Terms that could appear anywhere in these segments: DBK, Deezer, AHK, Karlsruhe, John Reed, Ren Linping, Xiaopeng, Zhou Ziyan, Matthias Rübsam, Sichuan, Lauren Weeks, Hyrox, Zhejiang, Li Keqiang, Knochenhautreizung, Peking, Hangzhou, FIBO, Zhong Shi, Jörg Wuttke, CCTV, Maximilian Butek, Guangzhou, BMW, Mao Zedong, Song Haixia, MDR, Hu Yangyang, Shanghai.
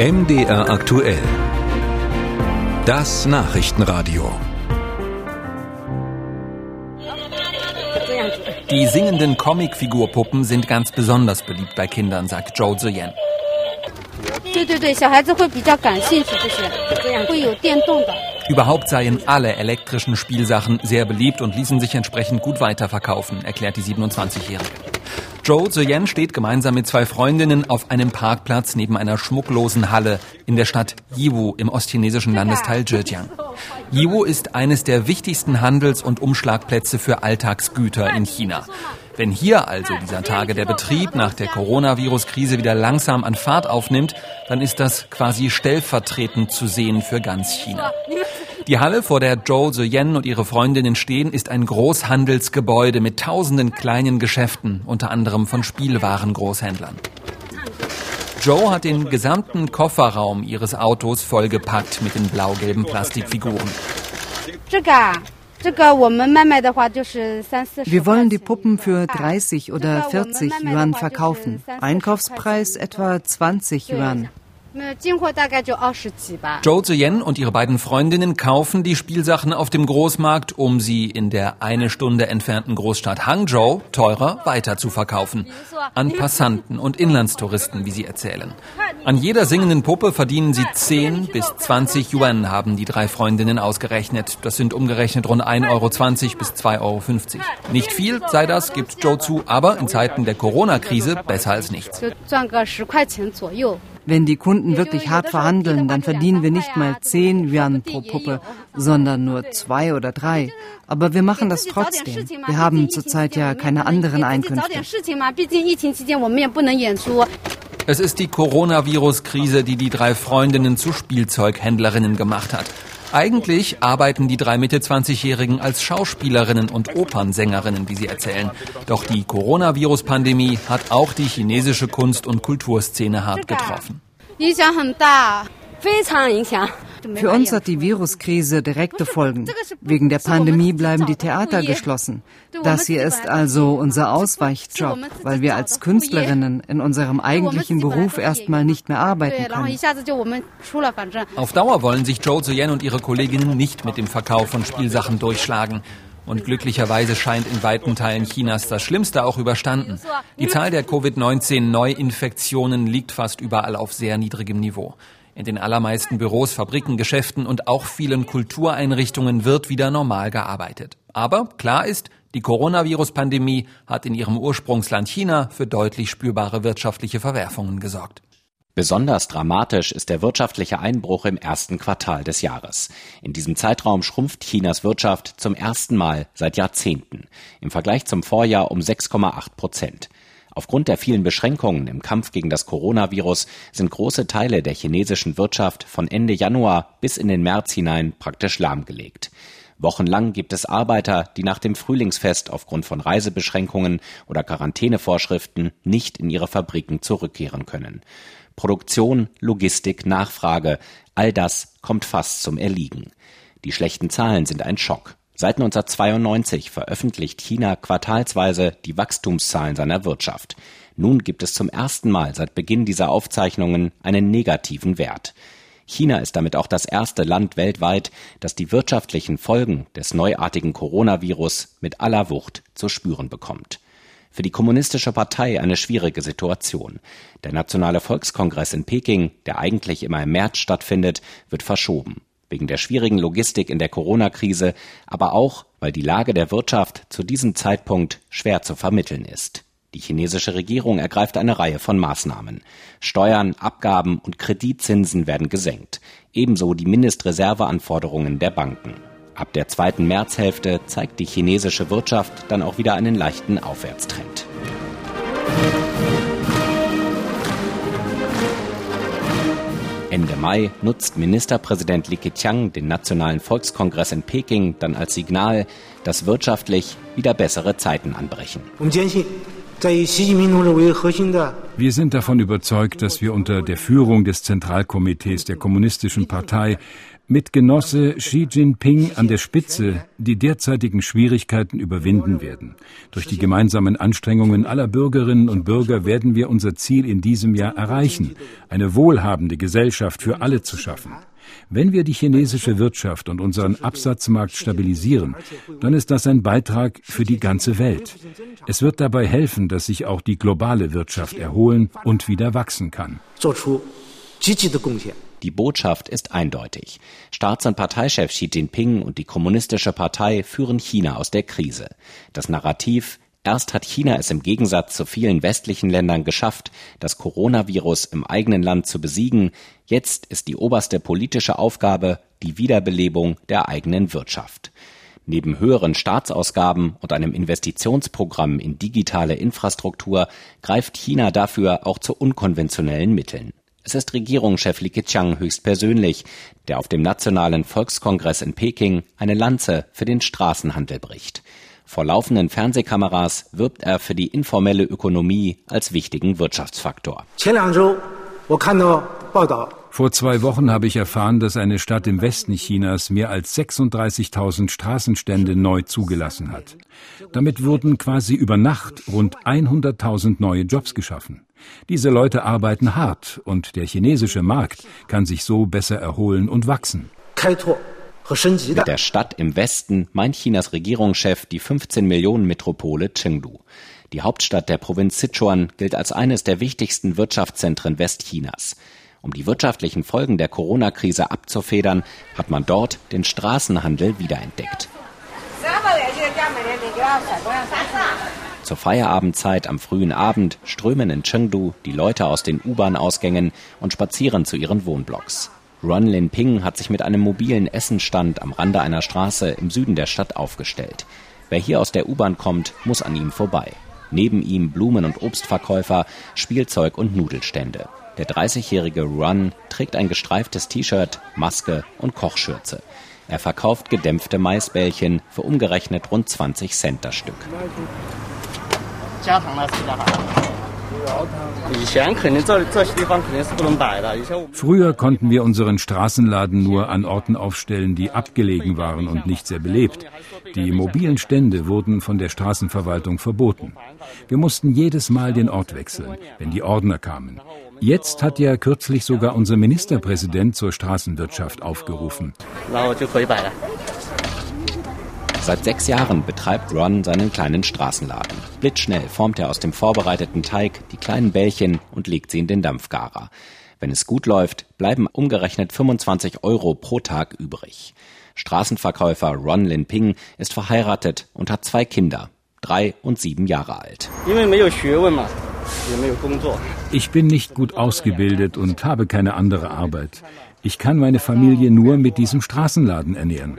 MDR aktuell. Das Nachrichtenradio. Die singenden Comicfigurpuppen sind ganz besonders beliebt bei Kindern, sagt Zhou Ziyan. Überhaupt seien alle elektrischen Spielsachen sehr beliebt und ließen sich entsprechend gut weiterverkaufen, erklärt die 27-Jährige. Zhou Ziyan steht gemeinsam mit zwei Freundinnen auf einem Parkplatz neben einer schmucklosen Halle in der Stadt Yiwu im ostchinesischen Landesteil Zhejiang. Yiwu ist eines der wichtigsten Handels- und Umschlagplätze für Alltagsgüter in China. Wenn hier also dieser Tage der Betrieb nach der Coronavirus-Krise wieder langsam an Fahrt aufnimmt, dann ist das quasi stellvertretend zu sehen für ganz China. Die Halle, vor der Zhou Ziyan und ihre Freundinnen stehen, ist ein Großhandelsgebäude mit tausenden kleinen Geschäften, unter anderem von Spielwarengroßhändlern. Zhou hat den gesamten Kofferraum ihres Autos vollgepackt mit den blau-gelben Plastikfiguren. Wir wollen die Puppen für 30 oder 40 Yuan verkaufen. Einkaufspreis etwa 20 Yuan. Zhou Ziyan und ihre beiden Freundinnen kaufen die Spielsachen auf dem Großmarkt, um sie in der eine Stunde entfernten Großstadt Hangzhou teurer weiter zu verkaufen. An Passanten und Inlandstouristen, wie sie erzählen. An jeder singenden Puppe verdienen sie 10 bis 20 Yuan, haben die drei Freundinnen ausgerechnet. Das sind umgerechnet rund 1,20 € bis 2,50 Euro. Nicht viel sei das, gibt Zhou zu, aber in Zeiten der Corona-Krise besser als nichts. Wenn die Kunden wirklich hart verhandeln, dann verdienen wir nicht mal 10 Yuan pro Puppe, sondern nur 2 oder 3. Aber wir machen das trotzdem. Wir haben zurzeit ja keine anderen Einkünfte. Es ist die Coronavirus-Krise, die die drei Freundinnen zu Spielzeughändlerinnen gemacht hat. Eigentlich arbeiten die drei Mitte-20-Jährigen als Schauspielerinnen und Opernsängerinnen, wie sie erzählen. Doch die Coronavirus-Pandemie hat auch die chinesische Kunst- und Kulturszene hart getroffen. Für uns hat die Viruskrise direkte Folgen. Wegen der Pandemie bleiben die Theater geschlossen. Das hier ist also unser Ausweichjob, weil wir als Künstlerinnen in unserem eigentlichen Beruf erstmal nicht mehr arbeiten können. Auf Dauer wollen sich Zhou Ziyan und ihre Kolleginnen nicht mit dem Verkauf von Spielsachen durchschlagen. Und glücklicherweise scheint in weiten Teilen Chinas das Schlimmste auch überstanden. Die Zahl der Covid-19-Neuinfektionen liegt fast überall auf sehr niedrigem Niveau. In den allermeisten Büros, Fabriken, Geschäften und auch vielen Kultureinrichtungen wird wieder normal gearbeitet. Aber klar ist, die Coronavirus-Pandemie hat in ihrem Ursprungsland China für deutlich spürbare wirtschaftliche Verwerfungen gesorgt. Besonders dramatisch ist der wirtschaftliche Einbruch im ersten Quartal des Jahres. In diesem Zeitraum schrumpft Chinas Wirtschaft zum ersten Mal seit Jahrzehnten, im Vergleich zum Vorjahr um 6,8%. Aufgrund der vielen Beschränkungen im Kampf gegen das Coronavirus sind große Teile der chinesischen Wirtschaft von Ende Januar bis in den März hinein praktisch lahmgelegt. Wochenlang gibt es Arbeiter, die nach dem Frühlingsfest aufgrund von Reisebeschränkungen oder Quarantänevorschriften nicht in ihre Fabriken zurückkehren können. Produktion, Logistik, Nachfrage – all das kommt fast zum Erliegen. Die schlechten Zahlen sind ein Schock. Seit 1992 veröffentlicht China quartalsweise die Wachstumszahlen seiner Wirtschaft. Nun gibt es zum ersten Mal seit Beginn dieser Aufzeichnungen einen negativen Wert. China ist damit auch das erste Land weltweit, das die wirtschaftlichen Folgen des neuartigen Coronavirus mit aller Wucht zu spüren bekommt. Für die Kommunistische Partei eine schwierige Situation. Der Nationale Volkskongress in Peking, der eigentlich immer im März stattfindet, wird verschoben. Wegen der schwierigen Logistik in der Corona-Krise, aber auch, weil die Lage der Wirtschaft zu diesem Zeitpunkt schwer zu vermitteln ist. Die chinesische Regierung ergreift eine Reihe von Maßnahmen. Steuern, Abgaben und Kreditzinsen werden gesenkt. Ebenso die Mindestreserveanforderungen der Banken. Ab der zweiten Märzhälfte zeigt die chinesische Wirtschaft dann auch wieder einen leichten Aufwärtstrend. Ende Mai nutzt Ministerpräsident Li Keqiang den Nationalen Volkskongress in Peking dann als Signal, dass wirtschaftlich wieder bessere Zeiten anbrechen. Wir sind davon überzeugt, dass wir unter der Führung des Zentralkomitees der Kommunistischen Partei mit Genosse Xi Jinping an der Spitze die derzeitigen Schwierigkeiten überwinden werden. Durch die gemeinsamen Anstrengungen aller Bürgerinnen und Bürger werden wir unser Ziel in diesem Jahr erreichen, eine wohlhabende Gesellschaft für alle zu schaffen. Wenn wir die chinesische Wirtschaft und unseren Absatzmarkt stabilisieren, dann ist das ein Beitrag für die ganze Welt. Es wird dabei helfen, dass sich auch die globale Wirtschaft erholen und wieder wachsen kann. Die Botschaft ist eindeutig. Staats- und Parteichef Xi Jinping und die Kommunistische Partei führen China aus der Krise. Das Narrativ: Erst hat China es im Gegensatz zu vielen westlichen Ländern geschafft, das Coronavirus im eigenen Land zu besiegen. Jetzt ist die oberste politische Aufgabe die Wiederbelebung der eigenen Wirtschaft. Neben höheren Staatsausgaben und einem Investitionsprogramm in digitale Infrastruktur greift China dafür auch zu unkonventionellen Mitteln. Es ist Regierungschef Li Keqiang höchstpersönlich, der auf dem Nationalen Volkskongress in Peking eine Lanze für den Straßenhandel bricht. Vor laufenden Fernsehkameras wirbt er für die informelle Ökonomie als wichtigen Wirtschaftsfaktor. Vor 2 Wochen habe ich erfahren, dass eine Stadt im Westen Chinas mehr als 36.000 Straßenstände neu zugelassen hat. Damit wurden quasi über Nacht rund 100.000 neue Jobs geschaffen. Diese Leute arbeiten hart und der chinesische Markt kann sich so besser erholen und wachsen. Mit der Stadt im Westen meint Chinas Regierungschef die 15-Millionen-Metropole Chengdu. Die Hauptstadt der Provinz Sichuan gilt als eines der wichtigsten Wirtschaftszentren Westchinas. Um die wirtschaftlichen Folgen der Corona-Krise abzufedern, hat man dort den Straßenhandel wiederentdeckt. Zur Feierabendzeit am frühen Abend strömen in Chengdu die Leute aus den U-Bahn-Ausgängen und spazieren zu ihren Wohnblocks. Ren Linping hat sich mit einem mobilen Essenstand am Rande einer Straße im Süden der Stadt aufgestellt. Wer hier aus der U-Bahn kommt, muss an ihm vorbei. Neben ihm Blumen- und Obstverkäufer, Spielzeug- und Nudelstände. Der 30-jährige Ren trägt ein gestreiftes T-Shirt, Maske und Kochschürze. Er verkauft gedämpfte Maisbällchen für umgerechnet rund 20 Cent das Stück. Früher konnten wir unseren Straßenladen nur an Orten aufstellen, die abgelegen waren und nicht sehr belebt. Die mobilen Stände wurden von der Straßenverwaltung verboten. Wir mussten jedes Mal den Ort wechseln, wenn die Ordner kamen. Jetzt hat ja kürzlich sogar unser Ministerpräsident zur Straßenwirtschaft aufgerufen. Seit 6 Jahren betreibt Ron seinen kleinen Straßenladen. Blitzschnell formt er aus dem vorbereiteten Teig die kleinen Bällchen und legt sie in den Dampfgarer. Wenn es gut läuft, bleiben umgerechnet 25 € pro Tag übrig. Straßenverkäufer Ren Linping ist verheiratet und hat 2 Kinder, 3 und 7 Jahre alt. Ich bin nicht gut ausgebildet und habe keine andere Arbeit. Ich kann meine Familie nur mit diesem Straßenladen ernähren.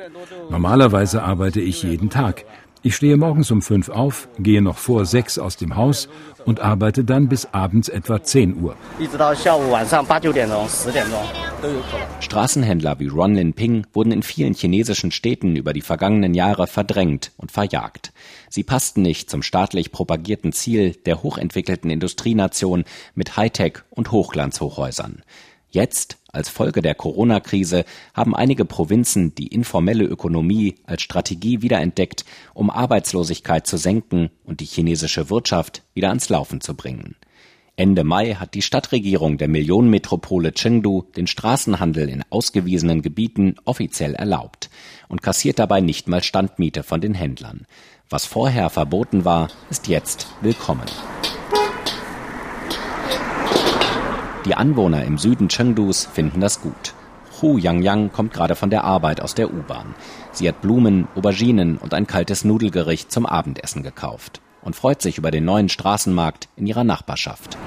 Normalerweise arbeite ich jeden Tag. Ich stehe morgens um 5 auf, gehe noch vor 6 aus dem Haus und arbeite dann bis abends etwa 10 Uhr. Straßenhändler wie Ren Linping wurden in vielen chinesischen Städten über die vergangenen Jahre verdrängt und verjagt. Sie passten nicht zum staatlich propagierten Ziel der hochentwickelten Industrienation mit Hightech- und Hochglanzhochhäusern. Jetzt, als Folge der Corona-Krise, haben einige Provinzen die informelle Ökonomie als Strategie wiederentdeckt, um Arbeitslosigkeit zu senken und die chinesische Wirtschaft wieder ans Laufen zu bringen. Ende Mai hat die Stadtregierung der Millionenmetropole Chengdu den Straßenhandel in ausgewiesenen Gebieten offiziell erlaubt und kassiert dabei nicht mal Standmiete von den Händlern. Was vorher verboten war, ist jetzt willkommen. Die Anwohner im Süden Chengdus finden das gut. Hu Yangyang kommt gerade von der Arbeit aus der U-Bahn. Sie hat Blumen, Auberginen und ein kaltes Nudelgericht zum Abendessen gekauft und freut sich über den neuen Straßenmarkt in ihrer Nachbarschaft.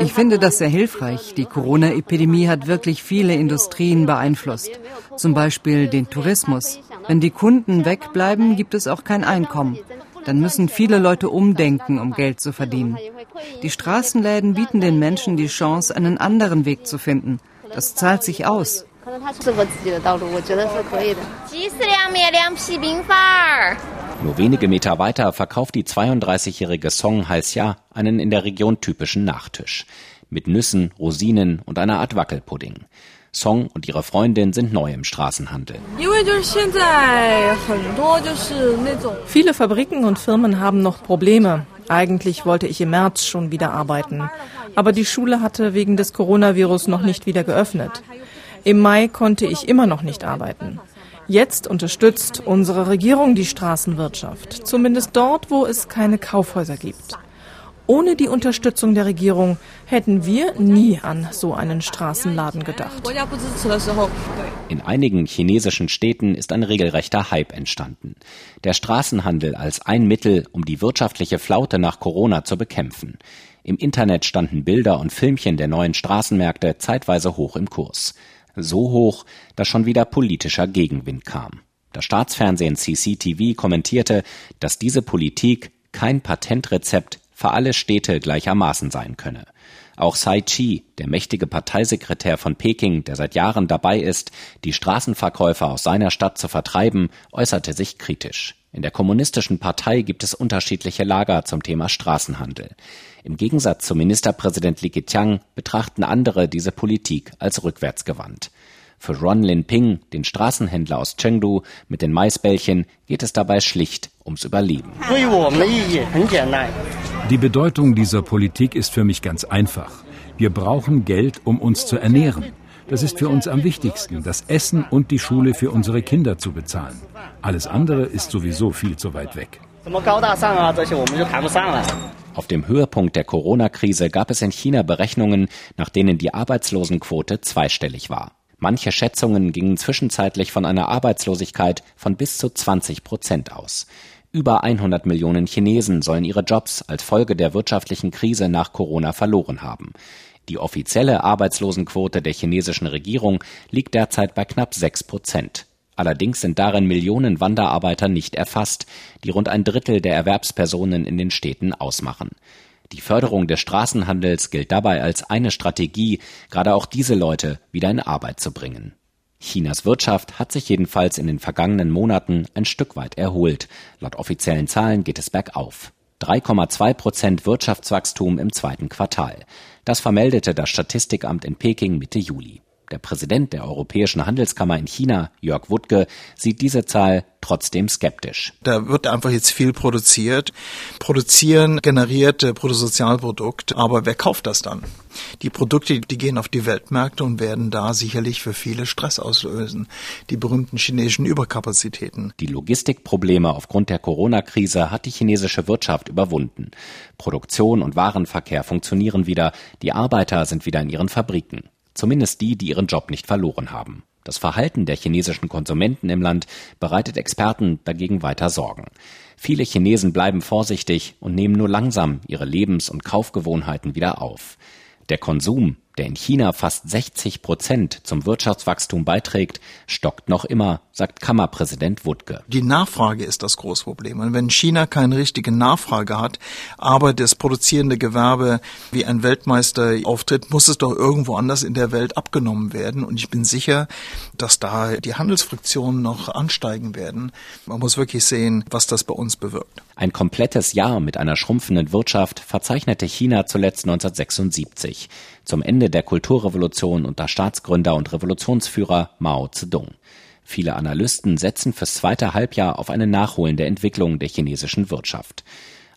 Ich finde das sehr hilfreich. Die Corona-Epidemie hat wirklich viele Industrien beeinflusst, zum Beispiel den Tourismus. Wenn die Kunden wegbleiben, gibt es auch kein Einkommen. Dann müssen viele Leute umdenken, um Geld zu verdienen. Die Straßenläden bieten den Menschen die Chance, einen anderen Weg zu finden. Das zahlt sich aus. Nur wenige Meter weiter verkauft die 32-jährige Song Haixia einen in der Region typischen Nachtisch mit Nüssen, Rosinen und einer Art Wackelpudding. Song und ihre Freundin sind neu im Straßenhandel. Viele Fabriken und Firmen haben noch Probleme. Eigentlich wollte ich im März schon wieder arbeiten. Aber die Schule hatte wegen des Coronavirus noch nicht wieder geöffnet. Im Mai konnte ich immer noch nicht arbeiten. Jetzt unterstützt unsere Regierung die Straßenwirtschaft, zumindest dort, wo es keine Kaufhäuser gibt. Ohne die Unterstützung der Regierung hätten wir nie an so einen Straßenladen gedacht. In einigen chinesischen Städten ist ein regelrechter Hype entstanden. Der Straßenhandel als ein Mittel, um die wirtschaftliche Flaute nach Corona zu bekämpfen. Im Internet standen Bilder und Filmchen der neuen Straßenmärkte zeitweise hoch im Kurs. So hoch, dass schon wieder politischer Gegenwind kam. Das Staatsfernsehen CCTV kommentierte, dass diese Politik kein Patentrezept für alle Städte gleichermaßen sein könne. Auch Cai Qi, der mächtige Parteisekretär von Peking, der seit Jahren dabei ist, die Straßenverkäufer aus seiner Stadt zu vertreiben, äußerte sich kritisch. In der Kommunistischen Partei gibt es unterschiedliche Lager zum Thema Straßenhandel. Im Gegensatz zu Ministerpräsident Li Keqiang betrachten andere diese Politik als rückwärtsgewandt. Für Ren Linping, den Straßenhändler aus Chengdu mit den Maisbällchen, geht es dabei schlicht ums Überleben. Die Bedeutung dieser Politik ist für mich ganz einfach. Wir brauchen Geld, um uns zu ernähren. Das ist für uns am wichtigsten, das Essen und die Schule für unsere Kinder zu bezahlen. Alles andere ist sowieso viel zu weit weg. Auf dem Höhepunkt der Corona-Krise gab es in China Berechnungen, nach denen die Arbeitslosenquote zweistellig war. Manche Schätzungen gingen zwischenzeitlich von einer Arbeitslosigkeit von bis zu 20% aus. Über 100 Millionen Chinesen sollen ihre Jobs als Folge der wirtschaftlichen Krise nach Corona verloren haben. Die offizielle Arbeitslosenquote der chinesischen Regierung liegt derzeit bei knapp 6%. Allerdings sind darin Millionen Wanderarbeiter nicht erfasst, die rund ein Drittel der Erwerbspersonen in den Städten ausmachen. Die Förderung des Straßenhandels gilt dabei als eine Strategie, gerade auch diese Leute wieder in Arbeit zu bringen. Chinas Wirtschaft hat sich jedenfalls in den vergangenen Monaten ein Stück weit erholt. Laut offiziellen Zahlen geht es bergauf. 3,2% Wirtschaftswachstum im zweiten Quartal. Das vermeldete das Statistikamt in Peking Mitte Juli. Der Präsident der Europäischen Handelskammer in China, Jörg Wuttke, sieht diese Zahl trotzdem skeptisch. Da wird einfach jetzt viel produziert. Produzieren generiert Bruttosozialprodukt, aber wer kauft das dann? Die Produkte, die gehen auf die Weltmärkte und werden da sicherlich für viele Stress auslösen. Die berühmten chinesischen Überkapazitäten. Die Logistikprobleme aufgrund der Corona-Krise hat die chinesische Wirtschaft überwunden. Produktion und Warenverkehr funktionieren wieder. Die Arbeiter sind wieder in ihren Fabriken. Zumindest die, die ihren Job nicht verloren haben. Das Verhalten der chinesischen Konsumenten im Land bereitet Experten dagegen weiter Sorgen. Viele Chinesen bleiben vorsichtig und nehmen nur langsam ihre Lebens- und Kaufgewohnheiten wieder auf. Der Konsum, der in China fast 60% zum Wirtschaftswachstum beiträgt, stockt noch immer, sagt Kammerpräsident Wuttke. Die Nachfrage ist das große Problem. Und wenn China keine richtige Nachfrage hat, aber das produzierende Gewerbe wie ein Weltmeister auftritt, muss es doch irgendwo anders in der Welt abgenommen werden. Und ich bin sicher, dass da die Handelsfriktionen noch ansteigen werden. Man muss wirklich sehen, was das bei uns bewirkt. Ein komplettes Jahr mit einer schrumpfenden Wirtschaft verzeichnete China zuletzt 1976. Zum Ende der Kulturrevolution unter Staatsgründer und Revolutionsführer Mao Zedong. Viele Analysten setzen fürs zweite Halbjahr auf eine nachholende Entwicklung der chinesischen Wirtschaft.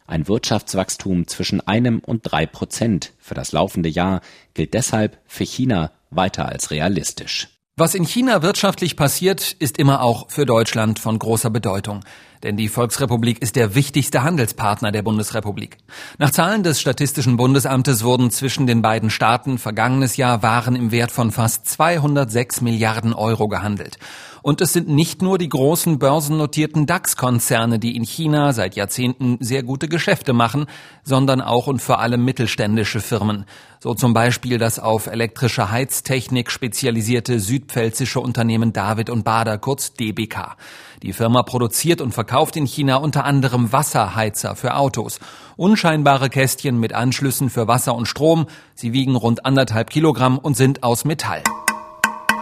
Ein Wirtschaftswachstum zwischen 1% und 3% für das laufende Jahr gilt deshalb für China weiter als realistisch. Was in China wirtschaftlich passiert, ist immer auch für Deutschland von großer Bedeutung. Denn die Volksrepublik ist der wichtigste Handelspartner der Bundesrepublik. Nach Zahlen des Statistischen Bundesamtes wurden zwischen den beiden Staaten vergangenes Jahr Waren im Wert von fast 206 Milliarden Euro gehandelt. Und es sind nicht nur die großen börsennotierten DAX-Konzerne, die in China seit Jahrzehnten sehr gute Geschäfte machen, sondern auch und vor allem mittelständische Firmen. So zum Beispiel das auf elektrische Heiztechnik spezialisierte südpfälzische Unternehmen David & Bader, kurz DBK. Die Firma produziert und verkauft in China unter anderem Wasserheizer für Autos. Unscheinbare Kästchen mit Anschlüssen für Wasser und Strom. Sie wiegen rund 1,5 Kilogramm und sind aus Metall.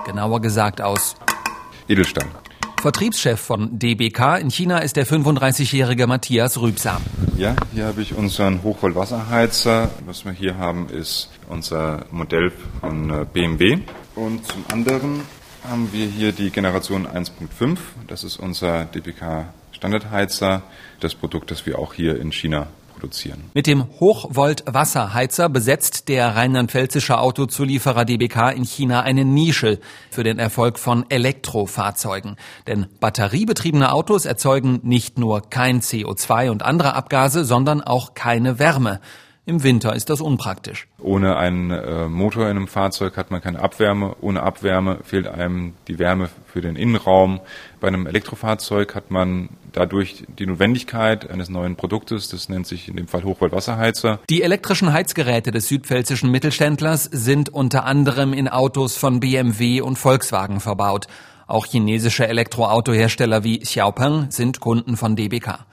Genauer gesagt aus Edelstahl. Vertriebschef von DBK in China ist der 35-jährige Matthias Rübsam. Ja, hier habe ich unseren Hochwollwasserheizer. Was wir hier haben, ist unser Modell von BMW. Und zum anderen haben wir hier die Generation 1.5. Das ist unser DBK-Standardheizer, das Produkt, das wir auch hier in China produzieren. Mit dem Hochvolt-Wasserheizer besetzt der rheinland-pfälzische Autozulieferer DBK in China eine Nische für den Erfolg von Elektrofahrzeugen. Denn batteriebetriebene Autos erzeugen nicht nur kein CO2 und andere Abgase, sondern auch keine Wärme. Im Winter ist das unpraktisch. Ohne einen Motor in einem Fahrzeug hat man keine Abwärme. Ohne Abwärme fehlt einem die Wärme für den Innenraum. Bei einem Elektrofahrzeug hat man dadurch die Notwendigkeit eines neuen Produktes. Das nennt sich in dem Fall Hochvoltwasserheizer. Die elektrischen Heizgeräte des südpfälzischen Mittelständlers sind unter anderem in Autos von BMW und Volkswagen verbaut. Auch chinesische Elektroautohersteller wie Xiaopeng sind Kunden von DBK.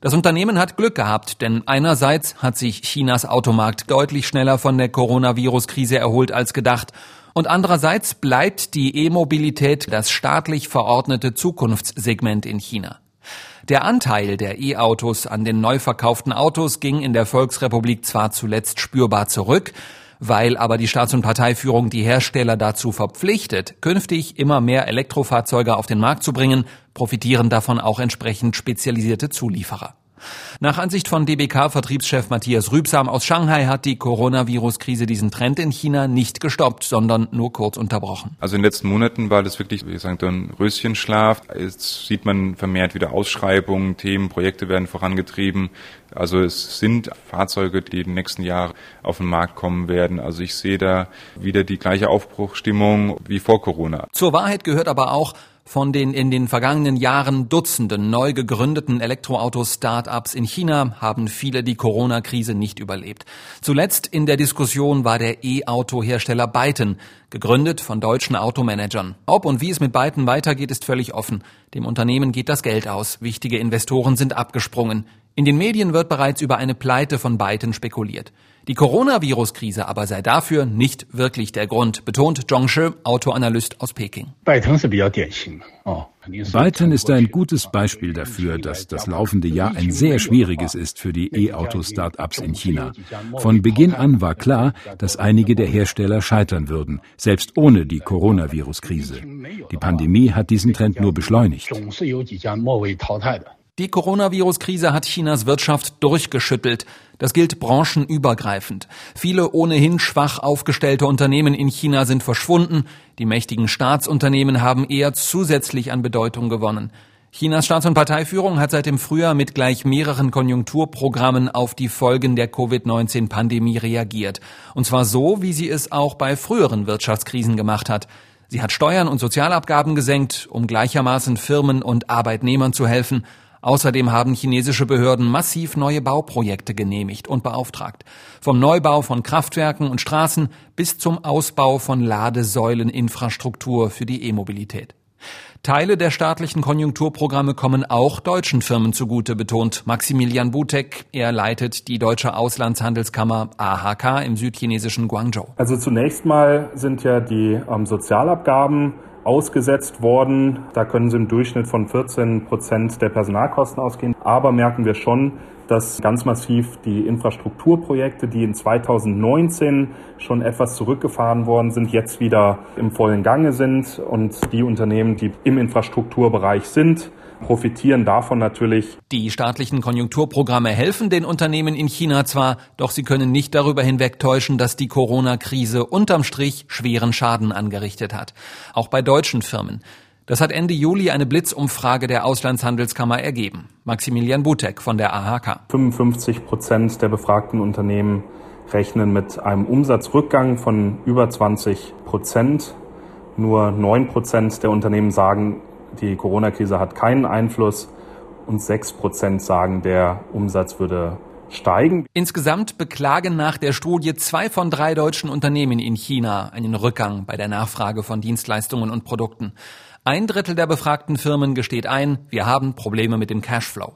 Das Unternehmen hat Glück gehabt, denn einerseits hat sich Chinas Automarkt deutlich schneller von der Coronavirus-Krise erholt als gedacht. Und andererseits bleibt die E-Mobilität das staatlich verordnete Zukunftssegment in China. Der Anteil der E-Autos an den neu verkauften Autos ging in der Volksrepublik zwar zuletzt spürbar zurück, weil aber die Staats- und Parteiführung die Hersteller dazu verpflichtet, künftig immer mehr Elektrofahrzeuge auf den Markt zu bringen, profitieren davon auch entsprechend spezialisierte Zulieferer. Nach Ansicht von DBK-Vertriebschef Matthias Rübsam aus Shanghai hat die Coronavirus-Krise diesen Trend in China nicht gestoppt, sondern nur kurz unterbrochen. Also in den letzten Monaten war das wirklich, wie gesagt, ein Röschenschlaf. Jetzt sieht man vermehrt wieder Ausschreibungen, Themen, Projekte werden vorangetrieben. Also es sind Fahrzeuge, die in den nächsten Jahren auf den Markt kommen werden. Also ich sehe da wieder die gleiche Aufbruchstimmung wie vor Corona. Zur Wahrheit gehört aber auch, von den in den vergangenen Jahren Dutzenden neu gegründeten Elektroauto-Start-ups in China haben viele die Corona-Krise nicht überlebt. Zuletzt in der Diskussion war der E-Auto-Hersteller Byton, gegründet von deutschen Automanagern. Ob und wie es mit Byton weitergeht, ist völlig offen. Dem Unternehmen geht das Geld aus. Wichtige Investoren sind abgesprungen. In den Medien wird bereits über eine Pleite von Byton spekuliert. Die Coronavirus-Krise aber sei dafür nicht wirklich der Grund, betont Zhong Shi, Autoanalyst aus Peking. Byton ist ein gutes Beispiel dafür, dass das laufende Jahr ein sehr schwieriges ist für die E-Auto-Start-ups in China. Von Beginn an war klar, dass einige der Hersteller scheitern würden, selbst ohne die Coronavirus-Krise. Die Pandemie hat diesen Trend nur beschleunigt. Die Coronavirus-Krise hat Chinas Wirtschaft durchgeschüttelt. Das gilt branchenübergreifend. Viele ohnehin schwach aufgestellte Unternehmen in China sind verschwunden. Die mächtigen Staatsunternehmen haben eher zusätzlich an Bedeutung gewonnen. Chinas Staats- und Parteiführung hat seit dem Frühjahr mit gleich mehreren Konjunkturprogrammen auf die Folgen der Covid-19-Pandemie reagiert. Und zwar so, wie sie es auch bei früheren Wirtschaftskrisen gemacht hat. Sie hat Steuern und Sozialabgaben gesenkt, um gleichermaßen Firmen und Arbeitnehmern zu helfen. Außerdem haben chinesische Behörden massiv neue Bauprojekte genehmigt und beauftragt. Vom Neubau von Kraftwerken und Straßen bis zum Ausbau von Ladesäuleninfrastruktur für die E-Mobilität. Teile der staatlichen Konjunkturprogramme kommen auch deutschen Firmen zugute, betont Maximilian Butek. Er leitet die deutsche Auslandshandelskammer AHK im südchinesischen Guangzhou. Also zunächst mal sind ja die Sozialabgaben ausgesetzt worden. Da können sie im Durchschnitt von 14% der Personalkosten ausgehen. Aber merken wir schon, dass ganz massiv die Infrastrukturprojekte, die in 2019 schon etwas zurückgefahren worden sind, jetzt wieder im vollen Gange sind. Und die Unternehmen, die im Infrastrukturbereich sind, profitieren davon natürlich. Die staatlichen Konjunkturprogramme helfen den Unternehmen in China zwar, doch sie können nicht darüber hinwegtäuschen, dass die Corona-Krise unterm Strich schweren Schaden angerichtet hat. Auch bei deutschen Firmen. Das hat Ende Juli eine Blitzumfrage der Auslandshandelskammer ergeben. Maximilian Butek von der AHK. 55% der befragten Unternehmen rechnen mit einem Umsatzrückgang von über 20%. Nur 9% der Unternehmen sagen, die Corona-Krise hat keinen Einfluss, und 6% sagen, der Umsatz würde steigen. Insgesamt beklagen nach der Studie 2 von 3 deutschen Unternehmen in China einen Rückgang bei der Nachfrage von Dienstleistungen und Produkten. 1/3 der befragten Firmen gesteht ein, wir haben Probleme mit dem Cashflow.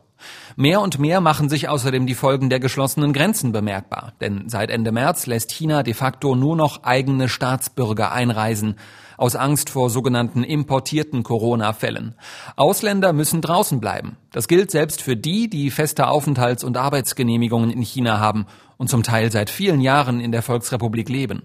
Mehr und mehr machen sich außerdem die Folgen der geschlossenen Grenzen bemerkbar. Denn seit Ende März lässt China de facto nur noch eigene Staatsbürger einreisen. Aus Angst vor sogenannten importierten Corona-Fällen. Ausländer müssen draußen bleiben. Das gilt selbst für die, die feste Aufenthalts- und Arbeitsgenehmigungen in China haben und zum Teil seit vielen Jahren in der Volksrepublik leben.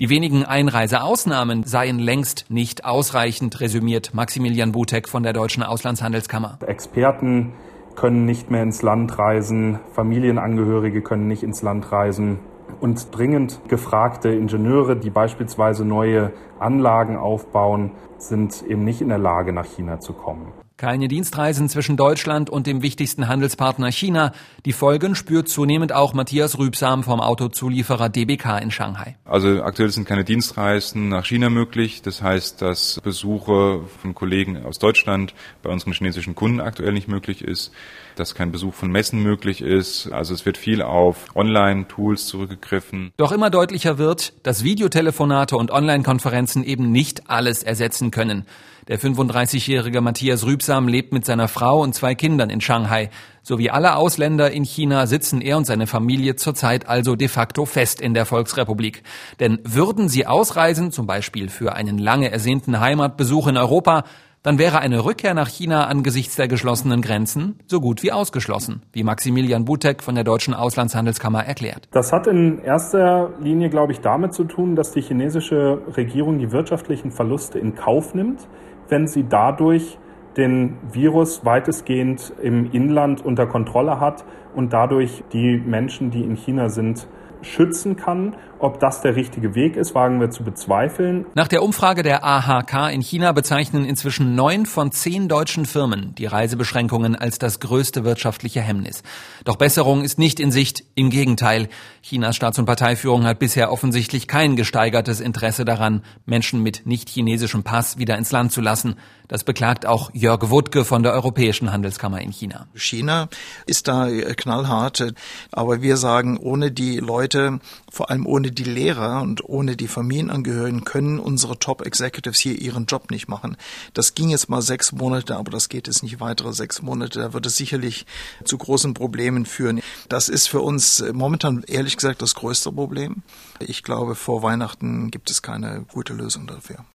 Die wenigen Einreiseausnahmen seien längst nicht ausreichend, resümiert Maximilian Butek von der Deutschen Auslandshandelskammer. Experten können nicht mehr ins Land reisen, Familienangehörige können nicht ins Land reisen. Und dringend gefragte Ingenieure, die beispielsweise neue Anlagen aufbauen, sind eben nicht in der Lage, nach China zu kommen. Keine Dienstreisen zwischen Deutschland und dem wichtigsten Handelspartner China. Die Folgen spürt zunehmend auch Matthias Rübsam vom Autozulieferer DBK in Shanghai. Also aktuell sind keine Dienstreisen nach China möglich. Das heißt, dass Besuche von Kollegen aus Deutschland bei unseren chinesischen Kunden aktuell nicht möglich ist, dass kein Besuch von Messen möglich ist. Also es wird viel auf Online-Tools zurückgegriffen. Doch immer deutlicher wird, dass Videotelefonate und Online-Konferenzen eben nicht alles ersetzen können. Der 35-jährige Matthias Rübsam lebt mit seiner Frau und 2 Kindern in Shanghai. So wie alle Ausländer in China sitzen er und seine Familie zurzeit also de facto fest in der Volksrepublik. Denn würden sie ausreisen, zum Beispiel für einen lange ersehnten Heimatbesuch in Europa, dann wäre eine Rückkehr nach China angesichts der geschlossenen Grenzen so gut wie ausgeschlossen, wie Maximilian Butek von der Deutschen Auslandshandelskammer erklärt. Das hat in erster Linie, glaube ich, damit zu tun, dass die chinesische Regierung die wirtschaftlichen Verluste in Kauf nimmt, wenn sie dadurch den Virus weitestgehend im Inland unter Kontrolle hat und dadurch die Menschen, die in China sind, schützen kann. Ob das der richtige Weg ist, wagen wir zu bezweifeln. Nach der Umfrage der AHK in China bezeichnen inzwischen 9 von 10 deutschen Firmen die Reisebeschränkungen als das größte wirtschaftliche Hemmnis. Doch Besserung ist nicht in Sicht, im Gegenteil. Chinas Staats- und Parteiführung hat bisher offensichtlich kein gesteigertes Interesse daran, Menschen mit nicht chinesischem Pass wieder ins Land zu lassen. Das beklagt auch Jörg Wuttke von der Europäischen Handelskammer in China. China ist da knallhart, aber wir sagen, ohne die Leute, vor allem ohne die Lehrer und ohne die Familienangehörigen können unsere Top-Executives hier ihren Job nicht machen. Das ging jetzt mal 6 Monate, aber das geht jetzt nicht weitere 6 Monate. Da wird es sicherlich zu großen Problemen führen. Das ist für uns momentan ehrlich gesagt das größte Problem. Ich glaube, vor Weihnachten gibt es keine gute Lösung dafür.